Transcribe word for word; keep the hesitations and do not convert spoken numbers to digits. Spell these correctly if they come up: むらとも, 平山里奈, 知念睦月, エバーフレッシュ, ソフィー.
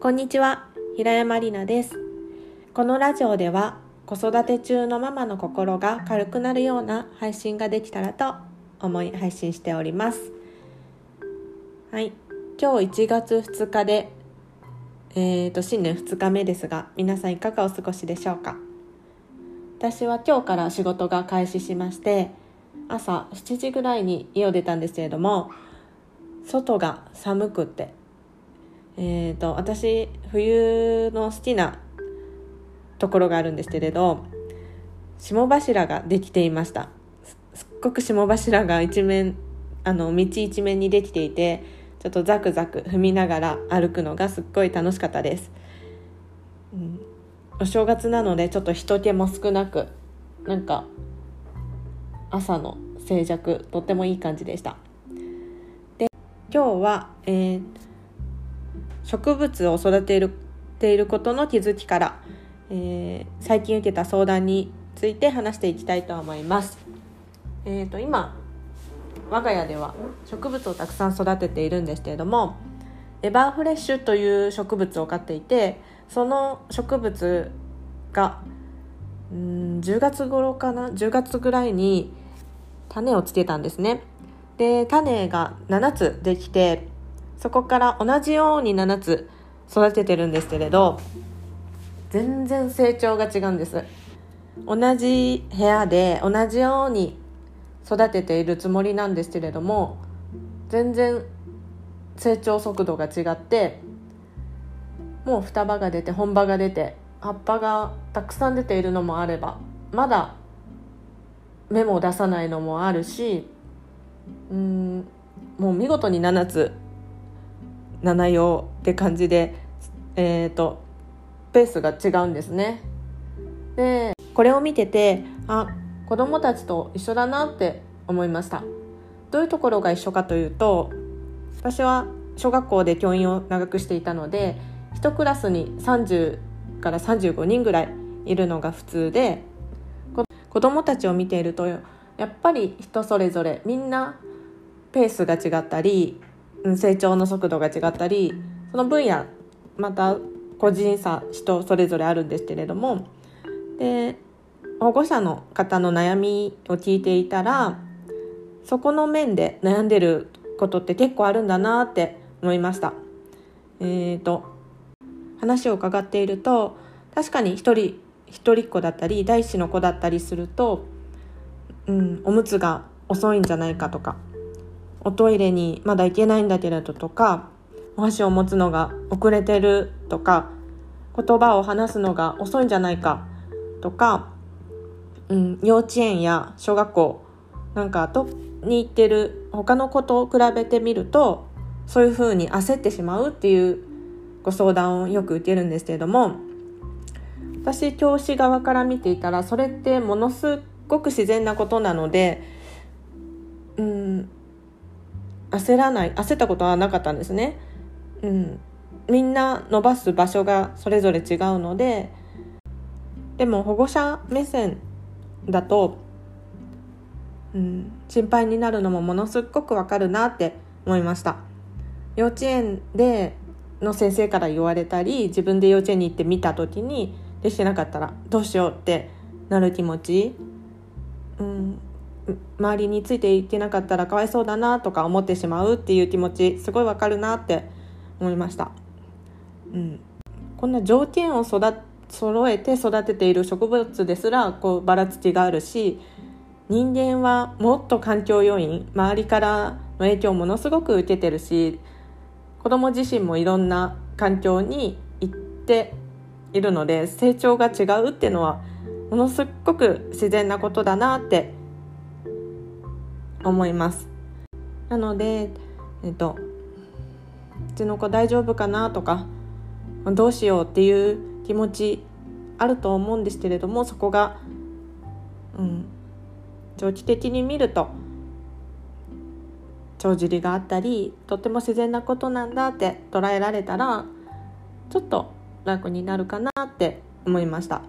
こんにちは、平山里奈です。このラジオでは子育て中のママの心が軽くなるような配信ができたらと思い配信しております。はい、今日いちがつふつかで、えーと、新年ふつかめですが、皆さんいかがお過ごしでしょうか。私は今日から仕事が開始しまして、朝しちじぐらいに家を出たんですけれども、外が寒くて、えーと、私冬の好きなところがあるんですけれど、霜柱ができていました。 す, すっごく霜柱が一面あの道一面にできていて、ちょっとザクザク踏みながら歩くのがすっごい楽しかったです、うん、お正月なのでちょっと人気も少なく、なんか朝の静寂、とってもいい感じでした。で、今日は、えー、植物を育てるていることの気づきから、えー、最近受けた相談について話していきたいと思います。えーと、今我が家では植物をたくさん育てているんですけれども、エバーフレッシュという植物を飼っていて、その植物がうーんじゅうがつ頃かなじゅうがつぐらいに種をつけたんですね。で、種がななつできて、そこから同じようにななつ育ててるんですけれど、全然成長が違うんです。同じ部屋で同じように育てているつもりなんですけれども、全然成長速度が違って、もう双葉が出て本葉が出て葉っぱがたくさん出ているのもあれば、まだ芽も出さないのもあるし、うーんもう見事にななつなな葉って感じで、えーとペースが違うんですね。で、これを見てて、あ、子どもたちと一緒だなって思いました。どういうところが一緒かというと、私は小学校で教員を長くしていたので、一クラスにさんじゅうからさんじゅうごにんぐらいいるのが普通で、子どもたちを見ていると、やっぱり人それぞれみんなペースが違ったり、成長の速度が違ったり、その分野また個人差人それぞれあるんですけれども、で、保護者の方の悩みを聞いていたら、そこの面で悩んでることって結構あるんだなって思いました。えーと、話を伺っていると、確かに一人一人っ子だったり第一子の子だったりすると、うん、おむつが遅いんじゃないかとか、おトイレにまだ行けないんだけれどとか、お箸を持つのが遅れてるとか、言葉を話すのが遅いんじゃないかとか、うん、幼稚園や小学校なんかとに行ってる他の子と比べてみると、そういう風に焦ってしまうっていうご相談をよく受けるんですけれども、私教師側から見ていたら、それってものすごく自然なことなので、うん、焦らない焦ったことはなかったんですね、うん、みんな伸ばす場所がそれぞれ違うので。でも保護者目線だと、うん、心配になるのもものすごくわかるなって思いました。幼稚園での先生から言われたり、自分で幼稚園に行ってみた時にできてなかったらどうしようってなる気持ち、うん、周りについていけなかったらかわいそうだなとか思ってしまうっていう気持ち、すごいわかるなって思いました、うん、こんな条件を育て揃えて育てている植物ですら、こうばらつきがあるし、人間はもっと環境要因、周りからの影響をものすごく受けてるし、子ども自身もいろんな環境に行っているので、成長が違うっていうのはものすごく自然なことだなって思います。なので、えっと、うちの子大丈夫かなとか、どうしようっていう気持ちあると思うんですけれども、そこが、うん、長期的に見ると帳尻があったり、とっても自然なことなんだって捉えられたら、ちょっと楽になるかなって思いました。